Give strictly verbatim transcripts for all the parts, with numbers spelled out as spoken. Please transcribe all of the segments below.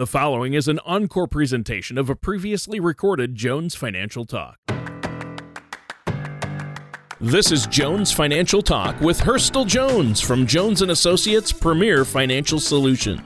The following is an encore presentation of a previously recorded Jones Financial Talk. This is Jones Financial Talk with Herstel Jones from Jones and Associates Premier Financial Solutions.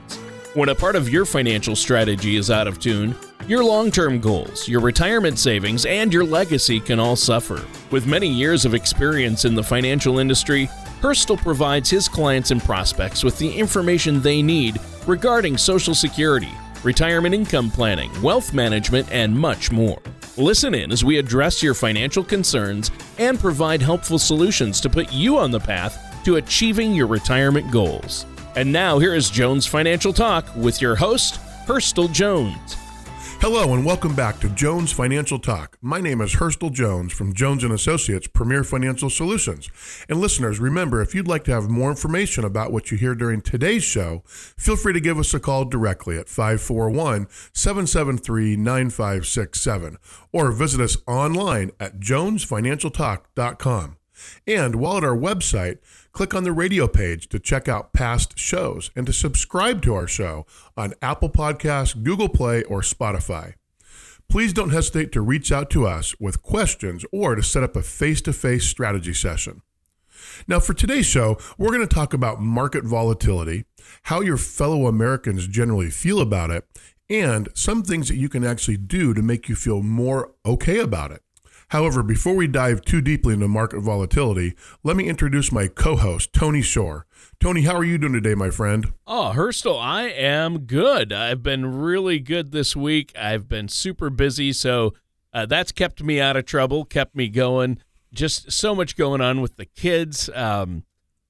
When a part of your financial strategy is out of tune, your long-term goals, your retirement savings, and your legacy can all suffer. With many years of experience in the financial industry, Herstel provides his clients and prospects with the information they need regarding Social Security, retirement income planning, wealth management, and much more. Listen in as we address your financial concerns and provide helpful solutions to put you on the path to achieving your retirement goals. And now here is Jones Financial Talk with your host, Herstel Jones. Hello and welcome back to Jones Financial Talk. My name is Herstel Jones from Jones and Associates Premier Financial Solutions. And listeners, remember, if you'd like to have more information about what you hear during today's show, feel free to give us a call directly at five four one, seven seven three, nine five six seven or visit us online at jones financial talk dot com. And while at our website, click on the radio page to check out past shows and to subscribe to our show on Apple Podcasts, Google Play, or Spotify. Please don't hesitate to reach out to us with questions or to set up a face-to-face strategy session. Now, for today's show, we're going to talk about market volatility, how your fellow Americans generally feel about it, and some things that you can actually do to make you feel more okay about it. However, before we dive too deeply into market volatility, let me introduce my co-host, Tony Shore. Tony, how are you doing today, my friend? Oh, Herstel, I am good. I've been really good this week. I've been super busy, so uh, that's kept me out of trouble, kept me going. Just so much going on with the kids. Um,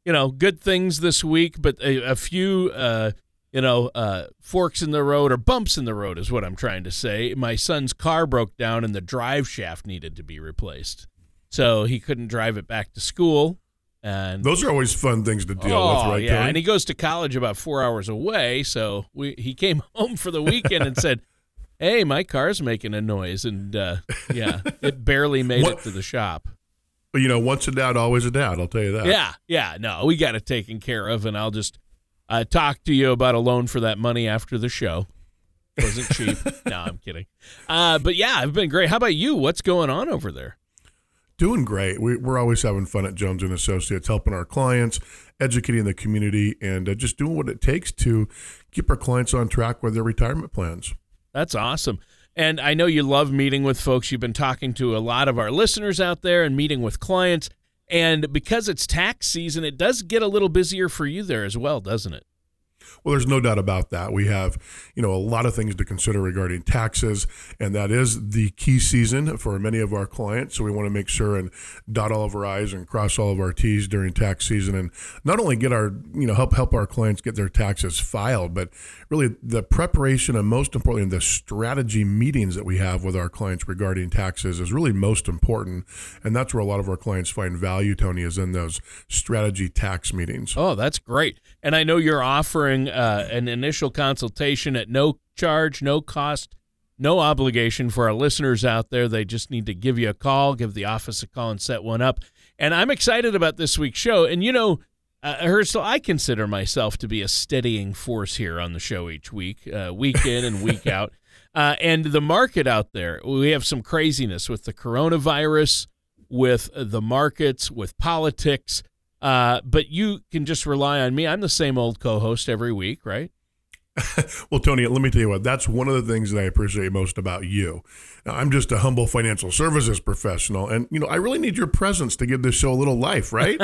you know, good things this week, but a, a few, uh, you know, uh, forks in the road or bumps in the road is what I'm trying to say. My son's car broke down and the drive shaft needed to be replaced, so he couldn't drive it back to school. And those are always fun things to deal oh, with, right? Yeah, Tony? And he goes to college about four hours away, so we he came home for the weekend and said, "Hey, my car's making a noise," and uh, yeah, it barely made what? it to the shop. But you know, once a dad, always a dad. I'll tell you that. Yeah, yeah, no, we got it taken care of, and I'll just. I talked to you about a loan for that money after the show. It wasn't cheap. No, I'm kidding. Uh, but yeah, I've been great. How about you? What's going on over there? Doing great. We, we're always having fun at Jones and Associates, helping our clients, educating the community, and uh, just doing what it takes to keep our clients on track with their retirement plans. That's awesome. And I know you love meeting with folks. You've been talking to a lot of our listeners out there and meeting with clients. And because it's tax season, it does get a little busier for you there as well, doesn't it? Well, there's no doubt about that. We have, you know, a lot of things to consider regarding taxes, and that is the key season for many of our clients. So we want to make sure and dot all of our I's and cross all of our T's during tax season, and not only get our, you know, help help our clients get their taxes filed, but really the preparation and most importantly, the strategy meetings that we have with our clients regarding taxes is really most important. And that's where a lot of our clients find value, Tony, is in those strategy tax meetings. Oh, that's great. And I know you're offering Uh, an initial consultation at no charge, no cost, no obligation for our listeners out there. They just need to give you a call, give the office a call and set one up. And I'm excited about this week's show. And, you know, uh, Herstel, I consider myself to be a steadying force here on the show each week, uh, week in and week out. Uh, and the market out there, we have some craziness with the coronavirus, with the markets, with politics. Uh, but you can just rely on me. I'm the same old co-host every week, right? Well, Tony, let me tell you what, that's one of the things that I appreciate most about you. Now, I'm just a humble financial services professional, and you know, I really need your presence to give this show a little life, right?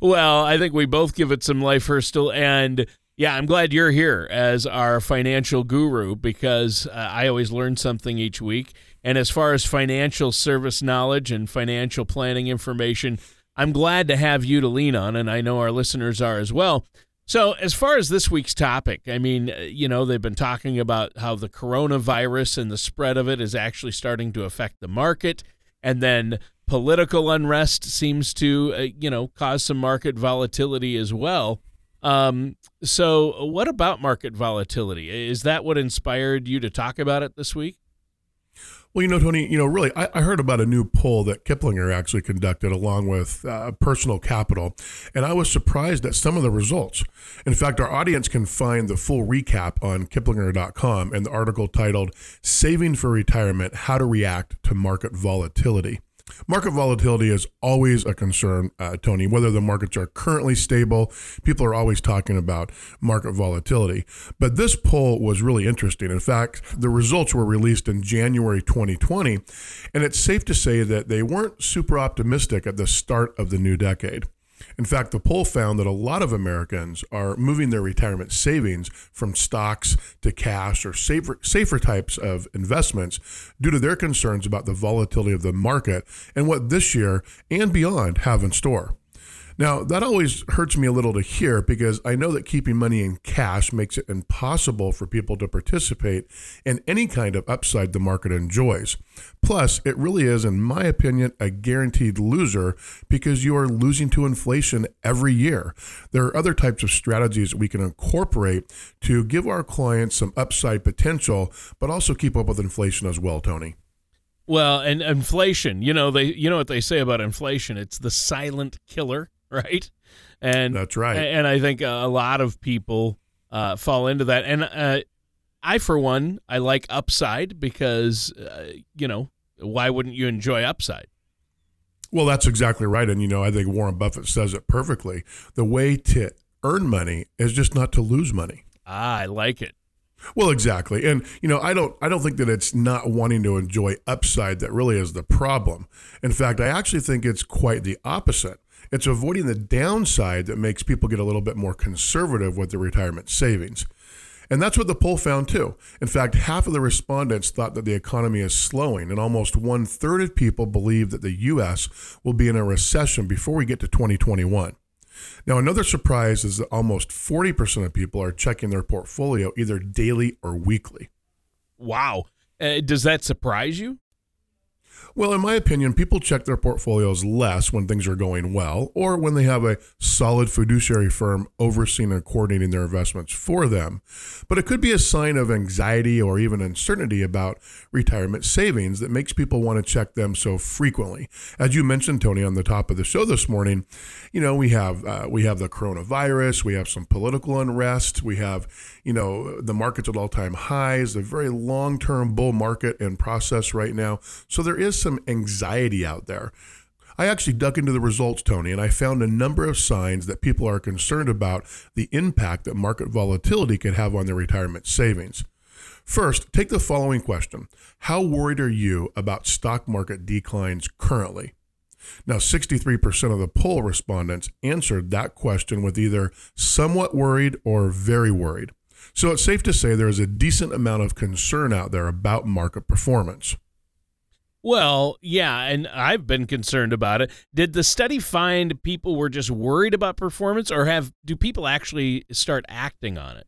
Well, I think we both give it some life, Herstel, and yeah, I'm glad you're here as our financial guru because uh, I always learn something each week. And as far as financial service knowledge and financial planning information, I'm glad to have you to lean on, and I know our listeners are as well. So as far as this week's topic, I mean, you know, they've been talking about how the coronavirus and the spread of it is actually starting to affect the market, and then political unrest seems to, uh, you know, cause some market volatility as well. Um, so what about market volatility? Is that what inspired you to talk about it this week? Well, you know, Tony, you know, really, I, I heard about a new poll that Kiplinger actually conducted along with uh, Personal Capital, and I was surprised at some of the results. In fact, our audience can find the full recap on Kiplinger dot com and the article titled "Saving for Retirement: How to React to Market Volatility." Market volatility is always a concern, uh, Tony, whether the markets are currently stable. People are always talking about market volatility. But this poll was really interesting. In fact, the results were released in January twenty twenty, and it's safe to say that they weren't super optimistic at the start of the new decade. In fact, the poll found that a lot of Americans are moving their retirement savings from stocks to cash or safer, safer types of investments due to their concerns about the volatility of the market and what this year and beyond have in store. Now, that always hurts me a little to hear because I know that keeping money in cash makes it impossible for people to participate in any kind of upside the market enjoys. Plus, it really is, in my opinion, a guaranteed loser because you are losing to inflation every year. There are other types of strategies we can incorporate to give our clients some upside potential, but also keep up with inflation as well, Tony. Well, and inflation, you know, they, you know what they say about inflation, it's the silent killer. Right, and that's right. And I think a lot of people uh, fall into that. And uh, I, for one, I like upside because uh, you know, why wouldn't you enjoy upside? Well, that's exactly right. And you know, I think Warren Buffett says it perfectly. The way to earn money is just not to lose money. Ah, I like it. Well, exactly. And, you know, I don't I don't think that it's not wanting to enjoy upside that really is the problem. In fact, I actually think it's quite the opposite. It's avoiding the downside that makes people get a little bit more conservative with their retirement savings. And that's what the poll found, too. In fact, half of the respondents thought that the economy is slowing, and almost one-third of people believe that the U S will be in a recession before we get to twenty twenty-one. Now, another surprise is that almost forty percent of people are checking their portfolio either daily or weekly. Wow. Uh, does that surprise you? Well, in my opinion, people check their portfolios less when things are going well or when they have a solid fiduciary firm overseeing and coordinating their investments for them. But it could be a sign of anxiety or even uncertainty about retirement savings that makes people want to check them so frequently. As you mentioned, Tony, on the top of the show this morning, you know, we have uh, we have the coronavirus, we have some political unrest, we have, you know, the markets at all-time highs, a very long-term bull market in process right now. So there is some anxiety out there. I actually dug into the results, Tony, and I found a number of signs that people are concerned about the impact that market volatility could have on their retirement savings. First, take the following question. How worried are you about stock market declines currently? Now, sixty-three percent of the poll respondents answered that question with either somewhat worried or very worried. So it's safe to say there is a decent amount of concern out there about market performance. Well, yeah, and I've been concerned about it. Did the study find people were just worried about performance, or have do people actually start acting on it?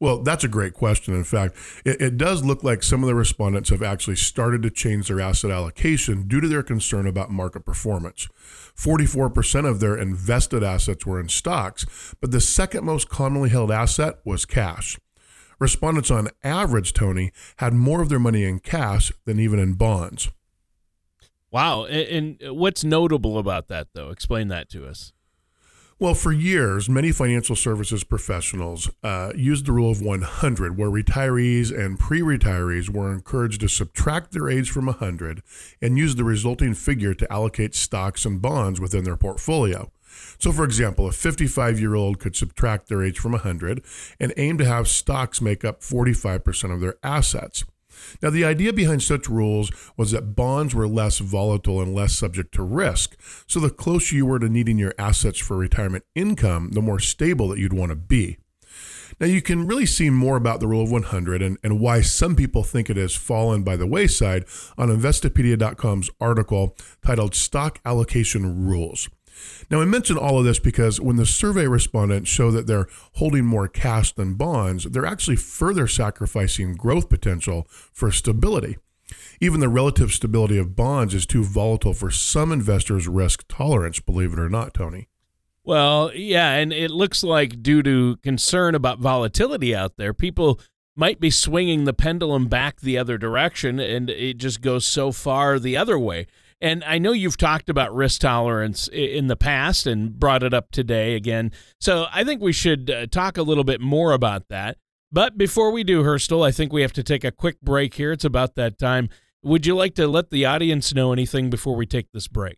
Well, that's a great question. In fact, it, it does look like some of the respondents have actually started to change their asset allocation due to their concern about market performance. forty-four percent of their invested assets were in stocks, but the second most commonly held asset was cash. Respondents on average, Tony, had more of their money in cash than even in bonds. Wow. And what's notable about that, though? Explain that to us. Well, for years, many financial services professionals uh, used the rule of one hundred, where retirees and pre-retirees were encouraged to subtract their age from one hundred and use the resulting figure to allocate stocks and bonds within their portfolio. So, for example, a fifty-five-year-old could subtract their age from one hundred and aim to have stocks make up forty-five percent of their assets. Now, the idea behind such rules was that bonds were less volatile and less subject to risk. So the closer you were to needing your assets for retirement income, the more stable that you'd want to be. Now, you can really see more about the rule of one hundred and, and why some people think it has fallen by the wayside on Investopedia dot com's article titled Stock Allocation Rules. Now, I mention all of this because when the survey respondents show that they're holding more cash than bonds, they're actually further sacrificing growth potential for stability. Even the relative stability of bonds is too volatile for some investors' risk tolerance, believe it or not, Tony. Well, yeah, and it looks like due to concern about volatility out there, people might be swinging the pendulum back the other direction, and it just goes so far the other way. And I know you've talked about risk tolerance in the past and brought it up today again. So I think we should uh, talk a little bit more about that. But before we do, Herstel, I think we have to take a quick break here. It's about that time. Would you like to let the audience know anything before we take this break?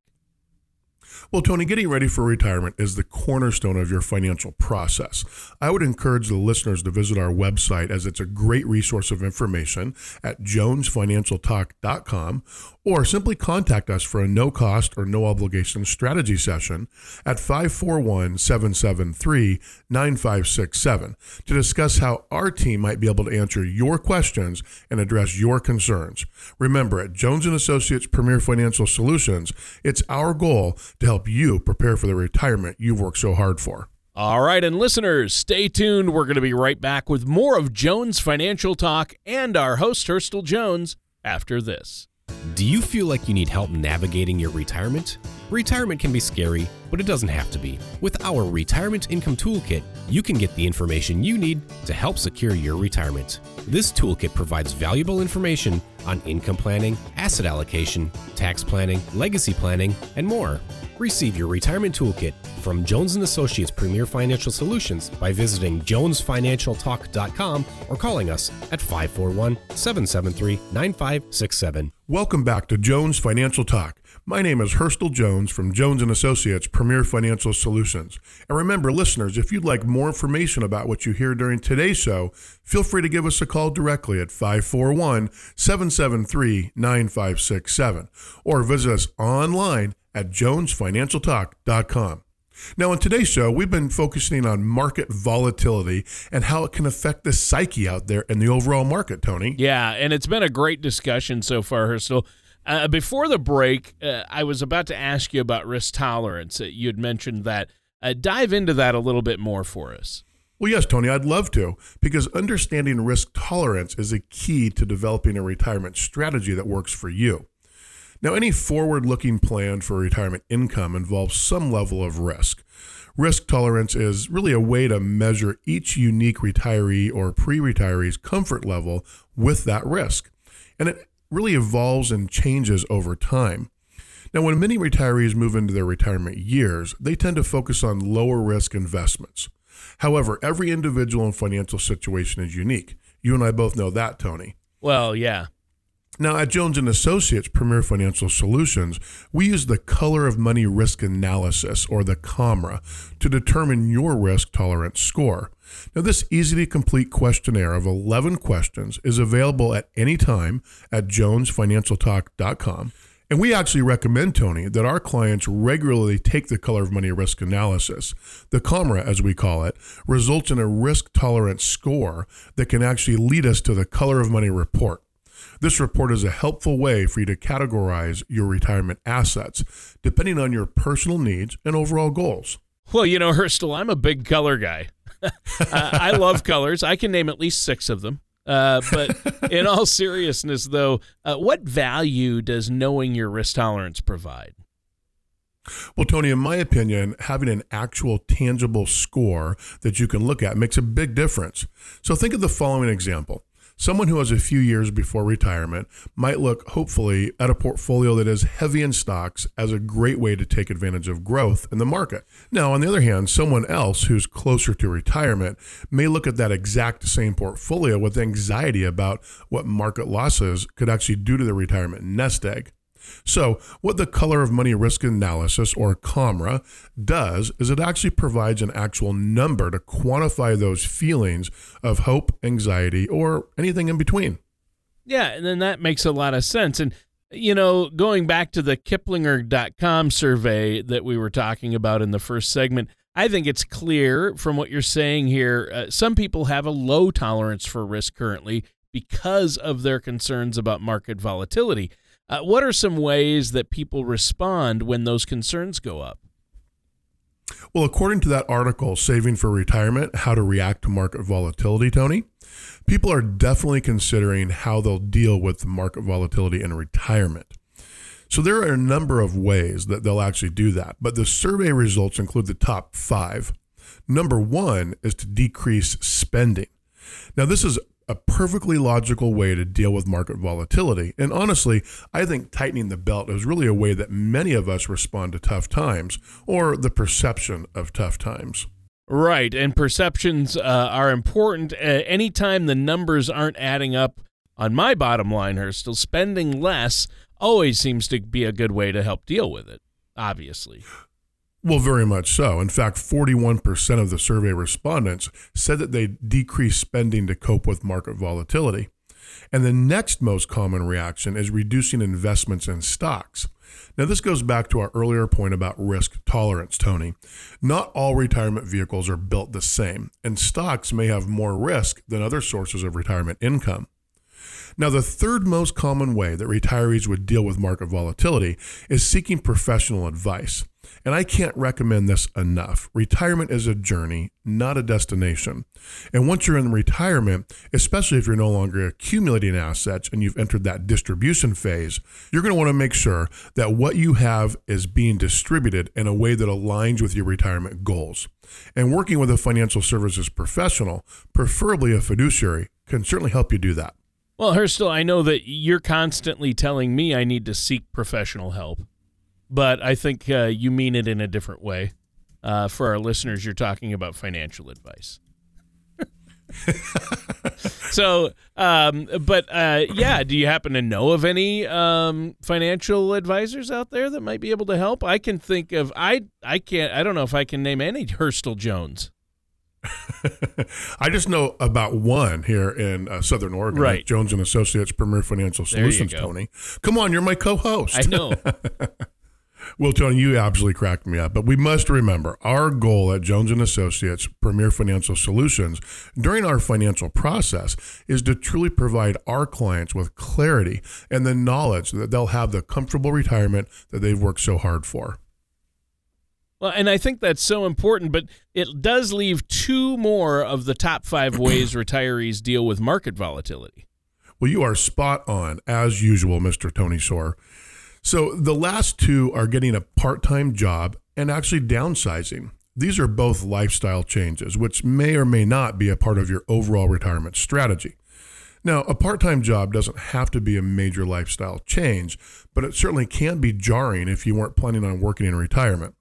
Well, Tony, getting ready for retirement is the cornerstone of your financial process. I would encourage the listeners to visit our website, as it's a great resource of information at jones financial talk dot com, or simply contact us for a no-cost or no-obligation strategy session at five four one, seven seven three, nine five six seven to discuss how our team might be able to answer your questions and address your concerns. Remember, at Jones and Associates Premier Financial Solutions, it's our goal to help you prepare for the retirement you've worked so hard for. All right, and listeners, stay tuned. We're going to be right back with more of Jones Financial Talk and our host, Herstel Jones, after this. Do you feel like you need help navigating your retirement? Retirement can be scary, but it doesn't have to be. With our Retirement Income Toolkit, you can get the information you need to help secure your retirement. This toolkit provides valuable information on income planning, asset allocation, tax planning, legacy planning, and more. Receive your retirement toolkit from Jones and Associates Premier Financial Solutions by visiting jones financial talk dot com or calling us at five four one, seven seven three, nine five six seven. Welcome back to Jones Financial Talk. My name is Herstel Jones from Jones and Associates Premier Financial Solutions. And remember, listeners, if you'd like more information about what you hear during today's show, feel free to give us a call directly at five four one, seven seven three, nine five six seven or visit us online at jones financial talk dot com. Now, on today's show, we've been focusing on market volatility and how it can affect the psyche out there and the overall market, Tony. Yeah, and it's been a great discussion so far, Herstel. Uh, before the break, uh, I was about to ask you about risk tolerance. Uh, you had mentioned that. Uh, dive into that a little bit more for us. Well, yes, Tony, I'd love to, because understanding risk tolerance is a key to developing a retirement strategy that works for you. Now, any forward-looking plan for retirement income involves some level of risk. Risk tolerance is really a way to measure each unique retiree or pre-retiree's comfort level with that risk, and it really evolves and changes over time. Now, when many retirees move into their retirement years, they tend to focus on lower risk investments. However, every individual and financial situation is unique. You and I both know that, Tony. Well, yeah. Now, at Jones and Associates Premier Financial Solutions, we use the Color of Money Risk Analysis, or the COMRA, to determine your risk tolerance score. Now, this easy-to-complete questionnaire of eleven questions is available at any time at jones financial talk dot com. And we actually recommend, Tony, that our clients regularly take the Color of Money Risk Analysis. The COMRA, as we call it, results in a risk tolerance score that can actually lead us to the Color of Money Report. This report is a helpful way for you to categorize your retirement assets, depending on your personal needs and overall goals. Well, you know, Herstel, I'm a big color guy. uh, I love colors. I can name at least six of them. Uh, but in all seriousness, though, uh, what value does knowing your risk tolerance provide? Well, Tony, in my opinion, having an actual tangible score that you can look at makes a big difference. So think of the following example. Someone who has a few years before retirement might look, hopefully, at a portfolio that is heavy in stocks as a great way to take advantage of growth in the market. Now, on the other hand, someone else who's closer to retirement may look at that exact same portfolio with anxiety about what market losses could actually do to their retirement nest egg. So what the Color of Money Risk Analysis, or COMRA, does is it actually provides an actual number to quantify those feelings of hope, anxiety, or anything in between. Yeah, and then that makes a lot of sense. And, you know, going back to the Kiplinger dot com survey that we were talking about in the first segment, I think it's clear from what you're saying here, uh, some people have a low tolerance for risk currently because of their concerns about market volatility. Uh, what are some ways that people respond when those concerns go up? Well, according to that article, Saving for Retirement, How to React to Market Volatility, Tony, people are definitely considering how they'll deal with market volatility in retirement. So there are a number of ways that they'll actually do that, but the survey results include the top five. Number one is to decrease spending. Now, this is a perfectly logical way to deal with market volatility. And honestly, I think tightening the belt is really a way that many of us respond to tough times, or the perception of tough times. Right, and perceptions uh, are important. Uh, anytime the numbers aren't adding up on my bottom line, Herstel, spending less always seems to be a good way to help deal with it, obviously. Well, very much so. In fact, forty-one percent of the survey respondents said that they decreased spending to cope with market volatility. And the next most common reaction is reducing investments in stocks. Now, this goes back to our earlier point about risk tolerance, Tony. Not all retirement vehicles are built the same, and stocks may have more risk than other sources of retirement income. Now, the third most common way that retirees would deal with market volatility is seeking professional advice. And I can't recommend this enough. Retirement is a journey, not a destination. And once you're in retirement, especially if you're no longer accumulating assets and you've entered that distribution phase, you're going to want to make sure that what you have is being distributed in a way that aligns with your retirement goals. And working with a financial services professional, preferably a fiduciary, can certainly help you do that. Well, Herstel, I know that you're constantly telling me I need to seek professional help, but I think uh, you mean it in a different way. Uh, for our listeners, you're talking about financial advice. so, um, but uh, yeah, do you happen to know of any um, financial advisors out there that might be able to help? I can think of, I, I can't, I don't know if I can name any Herstel Jones. I just know about one here in uh, Southern Oregon, right? Jones and Associates Premier Financial Solutions, Tony. Come on, you're my co-host. I know. Well, Tony, you absolutely cracked me up. But we must remember our goal at Jones and Associates Premier Financial Solutions during our financial process is to truly provide our clients with clarity and the knowledge that they'll have the comfortable retirement that they've worked so hard for. Well, and I think that's so important, but it does leave two more of the top five ways retirees deal with market volatility. Well, you are spot on, as usual, Mister Tony Shore. So the last two are getting a part-time job and actually downsizing. These are both lifestyle changes, which may or may not be a part of your overall retirement strategy. Now, a part-time job doesn't have to be a major lifestyle change, but it certainly can be jarring if you weren't planning on working in retirement.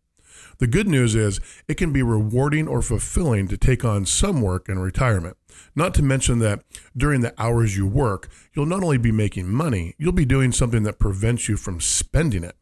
The good news is it can be rewarding or fulfilling to take on some work in retirement. Not to mention that during the hours you work, you'll not only be making money, you'll be doing something that prevents you from spending it.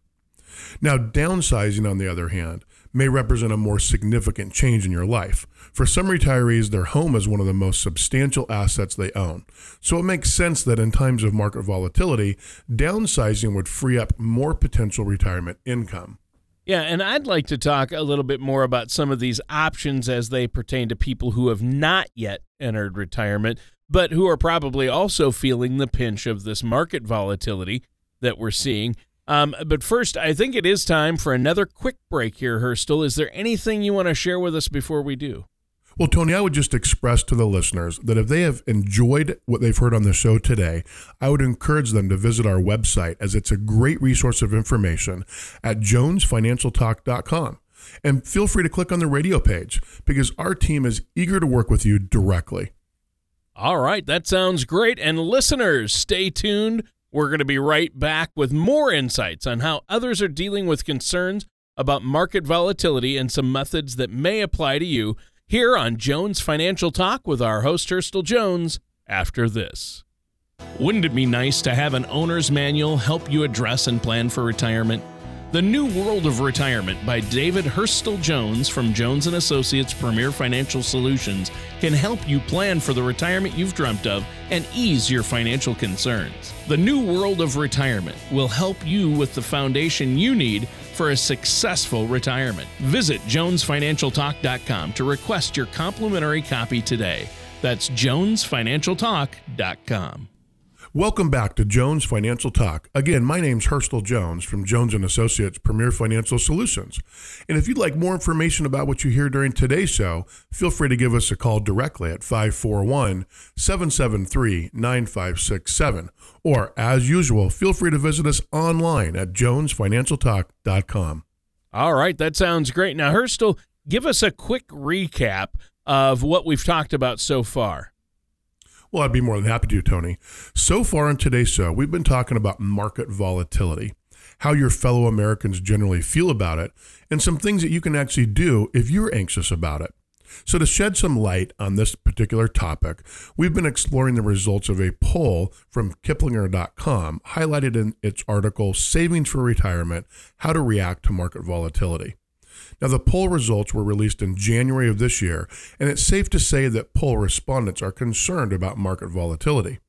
Now, downsizing, on the other hand, may represent a more significant change in your life. For some retirees, their home is one of the most substantial assets they own. So it makes sense that in times of market volatility, downsizing would free up more potential retirement income. Yeah, and I'd like to talk a little bit more about some of these options as they pertain to people who have not yet entered retirement, but who are probably also feeling the pinch of this market volatility that we're seeing. Um, but first, I think it is time for another quick break here, Herstel. Is there anything you want to share with us before we do? Well, Tony, I would just express to the listeners that if they have enjoyed what they've heard on the show today, I would encourage them to visit our website, as it's a great resource of information at jones financial talk dot com. And feel free to click on the radio page, because our team is eager to work with you directly. All right, that sounds great. And listeners, stay tuned. We're going to be right back with more insights on how others are dealing with concerns about market volatility and some methods that may apply to you, here on Jones Financial Talk with our host, Herstel Jones, after this. Wouldn't it be nice to have an owner's manual help you address and plan for retirement? The New World of Retirement by David Herstel Jones from Jones and Associates Premier Financial Solutions can help you plan for the retirement you've dreamt of and ease your financial concerns. The New World of Retirement will help you with the foundation you need for a successful retirement. Visit jones financial talk dot com to request your complimentary copy today. That's jones financial talk dot com. Welcome back to Jones Financial Talk. Again, my name's Herstel Jones from Jones and Associates Premier Financial Solutions. And if you'd like more information about what you hear during today's show, feel free to give us a call directly at five four one, seven seven three, nine five six seven. Or, as usual, feel free to visit us online at jones financial talk dot com. All right, that sounds great. Now, Herstel, give us a quick recap of what we've talked about so far. Well, I'd be more than happy to, Tony. So far in today's show, we've been talking about market volatility, how your fellow Americans generally feel about it, and some things that you can actually do if you're anxious about it. So to shed some light on this particular topic, we've been exploring the results of a poll from Kiplinger dot com highlighted in its article, Savings for Retirement, How to React to Market Volatility. Now, the poll results were released in January of this year, and it's safe to say that poll respondents are concerned about market volatility.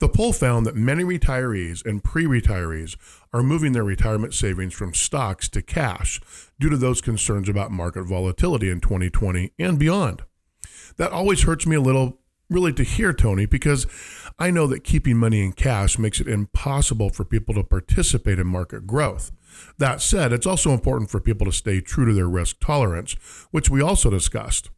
The poll found that many retirees and pre-retirees are moving their retirement savings from stocks to cash due to those concerns about market volatility in twenty twenty and beyond. That always hurts me a little, really, to hear, Tony, because I know that keeping money in cash makes it impossible for people to participate in market growth. That said, it's also important for people to stay true to their risk tolerance, which we also discussed.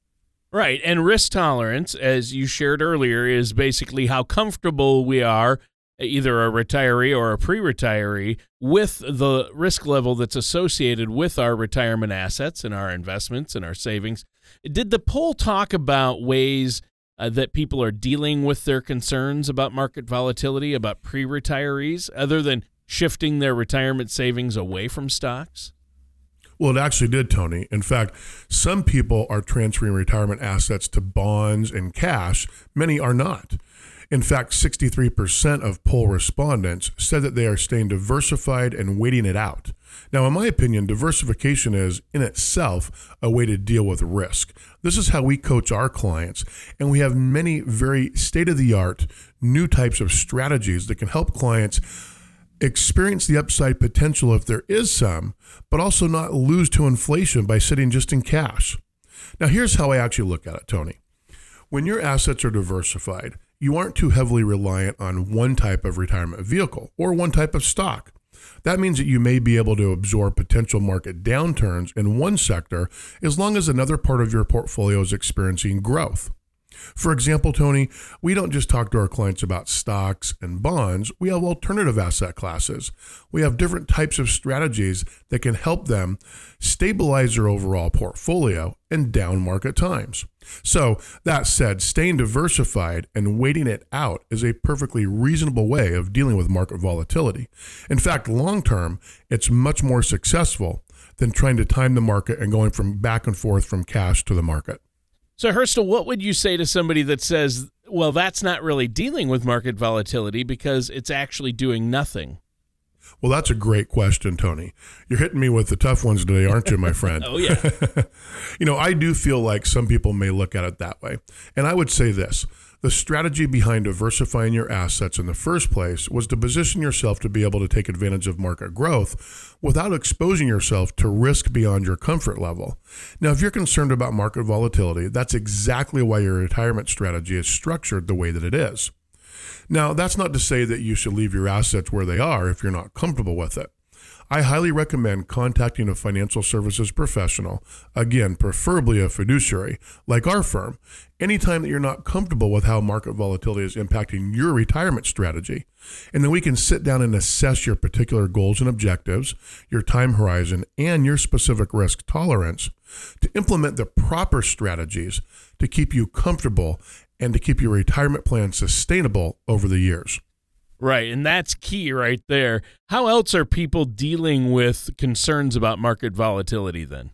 Right. And risk tolerance, as you shared earlier, is basically how comfortable we are, either a retiree or a pre-retiree, with the risk level that's associated with our retirement assets and our investments and our savings. Did the poll talk about ways uh, that people are dealing with their concerns about market volatility, about pre-retirees, other than shifting their retirement savings away from stocks? Well, it actually did, Tony. In fact, some people are transferring retirement assets to bonds and cash. Many are not. In fact, sixty-three percent of poll respondents said that they are staying diversified and waiting it out. Now, in my opinion, diversification is in itself a way to deal with risk. This is how we coach our clients, and we have many very state-of-the-art new types of strategies that can help clients experience the upside potential if there is some, but also not lose to inflation by sitting just in cash. Now, here's how I actually look at it, Tony. When your assets are diversified, you aren't too heavily reliant on one type of retirement vehicle or one type of stock. That means that you may be able to absorb potential market downturns in one sector as long as another part of your portfolio is experiencing growth. For example, Tony, we don't just talk to our clients about stocks and bonds. We have alternative asset classes. We have different types of strategies that can help them stabilize their overall portfolio in down market times. So that said, staying diversified and waiting it out is a perfectly reasonable way of dealing with market volatility. In fact, long term, it's much more successful than trying to time the market and going from back and forth from cash to the market. So, Herstel, what would you say to somebody that says, well, that's not really dealing with market volatility because it's actually doing nothing? Well, that's a great question, Tony. You're hitting me with the tough ones today, aren't you, my friend? Oh, yeah. You know, I do feel like some people may look at it that way. And I would say this. The strategy behind diversifying your assets in the first place was to position yourself to be able to take advantage of market growth without exposing yourself to risk beyond your comfort level. Now, if you're concerned about market volatility, that's exactly why your retirement strategy is structured the way that it is. Now, that's not to say that you should leave your assets where they are if you're not comfortable with it. I highly recommend contacting a financial services professional, again, preferably a fiduciary, like our firm, anytime that you're not comfortable with how market volatility is impacting your retirement strategy. And then we can sit down and assess your particular goals and objectives, your time horizon, and your specific risk tolerance to implement the proper strategies to keep you comfortable and to keep your retirement plan sustainable over the years. Right, and that's key right there. How else are people dealing with concerns about market volatility then?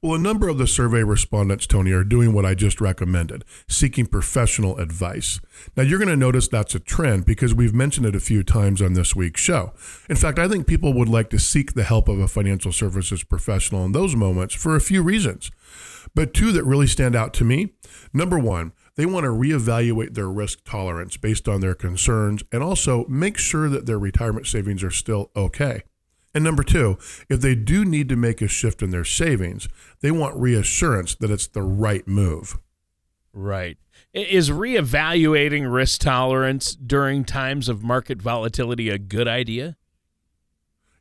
Well, a number of the survey respondents, Tony, are doing what I just recommended, seeking professional advice. Now, you're going to notice that's a trend because we've mentioned it a few times on this week's show. In fact, I think people would like to seek the help of a financial services professional in those moments for a few reasons, but two that really stand out to me. Number one, they want to reevaluate their risk tolerance based on their concerns and also make sure that their retirement savings are still okay. And number two, if they do need to make a shift in their savings, they want reassurance that it's the right move. Right. Is reevaluating risk tolerance during times of market volatility a good idea?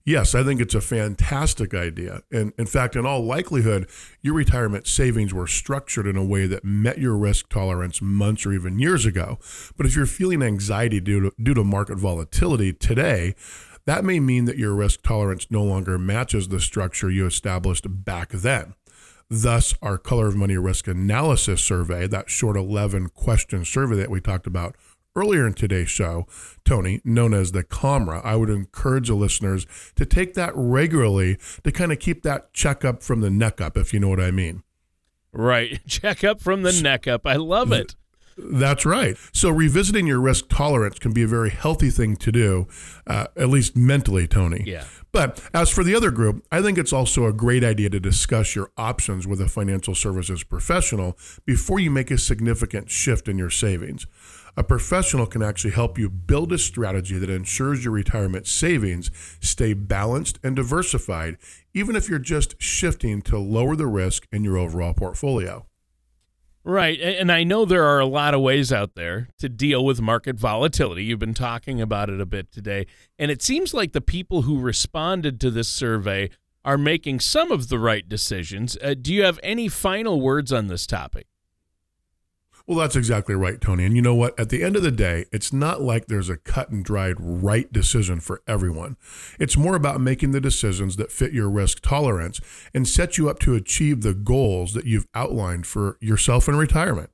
Yes, I think it's a fantastic idea. And in fact, in all likelihood, your retirement savings were structured in a way that met your risk tolerance months or even years ago. But if you're feeling anxiety due to, due to market volatility today, that may mean that your risk tolerance no longer matches the structure you established back then. Thus, our Color of Money Risk Analysis survey, that short eleven question survey that we talked about earlier in today's show, Tony, known as the COMRA. I would encourage the listeners to take that regularly to kind of keep that check up from the neck up, if you know what I mean. Right. Check up from the neck up. I love it. That's right. So revisiting your risk tolerance can be a very healthy thing to do, uh, at least mentally, Tony. Yeah. But as for the other group, I think it's also a great idea to discuss your options with a financial services professional before you make a significant shift in your savings. A professional can actually help you build a strategy that ensures your retirement savings stay balanced and diversified, even if you're just shifting to lower the risk in your overall portfolio. Right. And I know there are a lot of ways out there to deal with market volatility. You've been talking about it a bit today. And it seems like the people who responded to this survey are making some of the right decisions. Uh, do you have any final words on this topic? Well, that's exactly right, Tony. And you know what? At the end of the day, it's not like there's a cut and dried right decision for everyone. It's more about making the decisions that fit your risk tolerance and set you up to achieve the goals that you've outlined for yourself in retirement.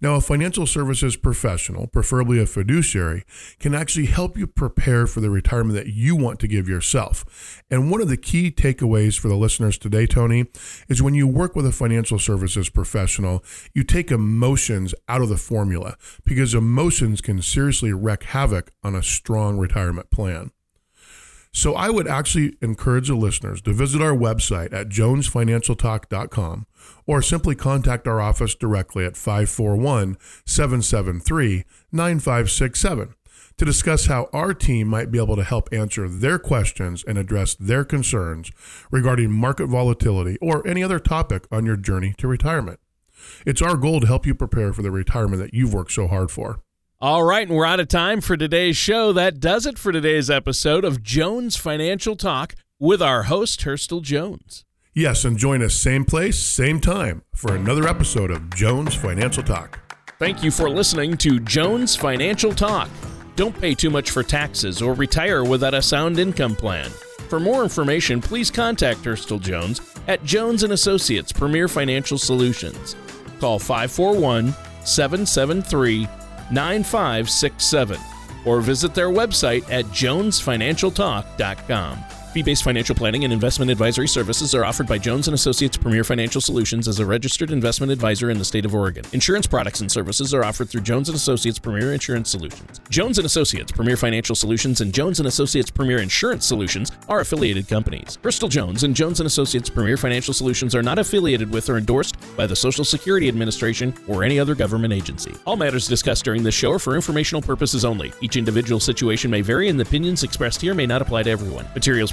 Now, a financial services professional, preferably a fiduciary, can actually help you prepare for the retirement that you want to give yourself. And one of the key takeaways for the listeners today, Tony, is when you work with a financial services professional, you take emotions out of the formula because emotions can seriously wreak havoc on a strong retirement plan. So I would actually encourage the listeners to visit our website at jones financial talk dot com or simply contact our office directly at five four one, seven seven three, nine five six seven to discuss how our team might be able to help answer their questions and address their concerns regarding market volatility or any other topic on your journey to retirement. It's our goal to help you prepare for the retirement that you've worked so hard for. All right, and we're out of time for today's show. That does it for today's episode of Jones Financial Talk with our host, Herstel Jones. Yes, and join us same place, same time for another episode of Jones Financial Talk. Thank you for listening to Jones Financial Talk. Don't pay too much for taxes or retire without a sound income plan. For more information, please contact Herstel Jones at Jones and Associates Premier Financial Solutions. Call five four one, seven seven three, nine five six seven or visit their website at jones financial talk dot com. Fee-based financial planning and investment advisory services are offered by Jones and Associates Premier Financial Solutions as a registered investment advisor in the state of Oregon. Insurance products and services are offered through Jones and Associates Premier Insurance Solutions. Jones and Associates Premier Financial Solutions and Jones and Associates Premier Insurance Solutions are affiliated companies. Herstel Jones and Jones and Associates Premier Financial Solutions are not affiliated with or endorsed by the Social Security Administration or any other government agency. All matters discussed during this show are for informational purposes only. Each individual situation may vary and the opinions expressed here may not apply to everyone. Materials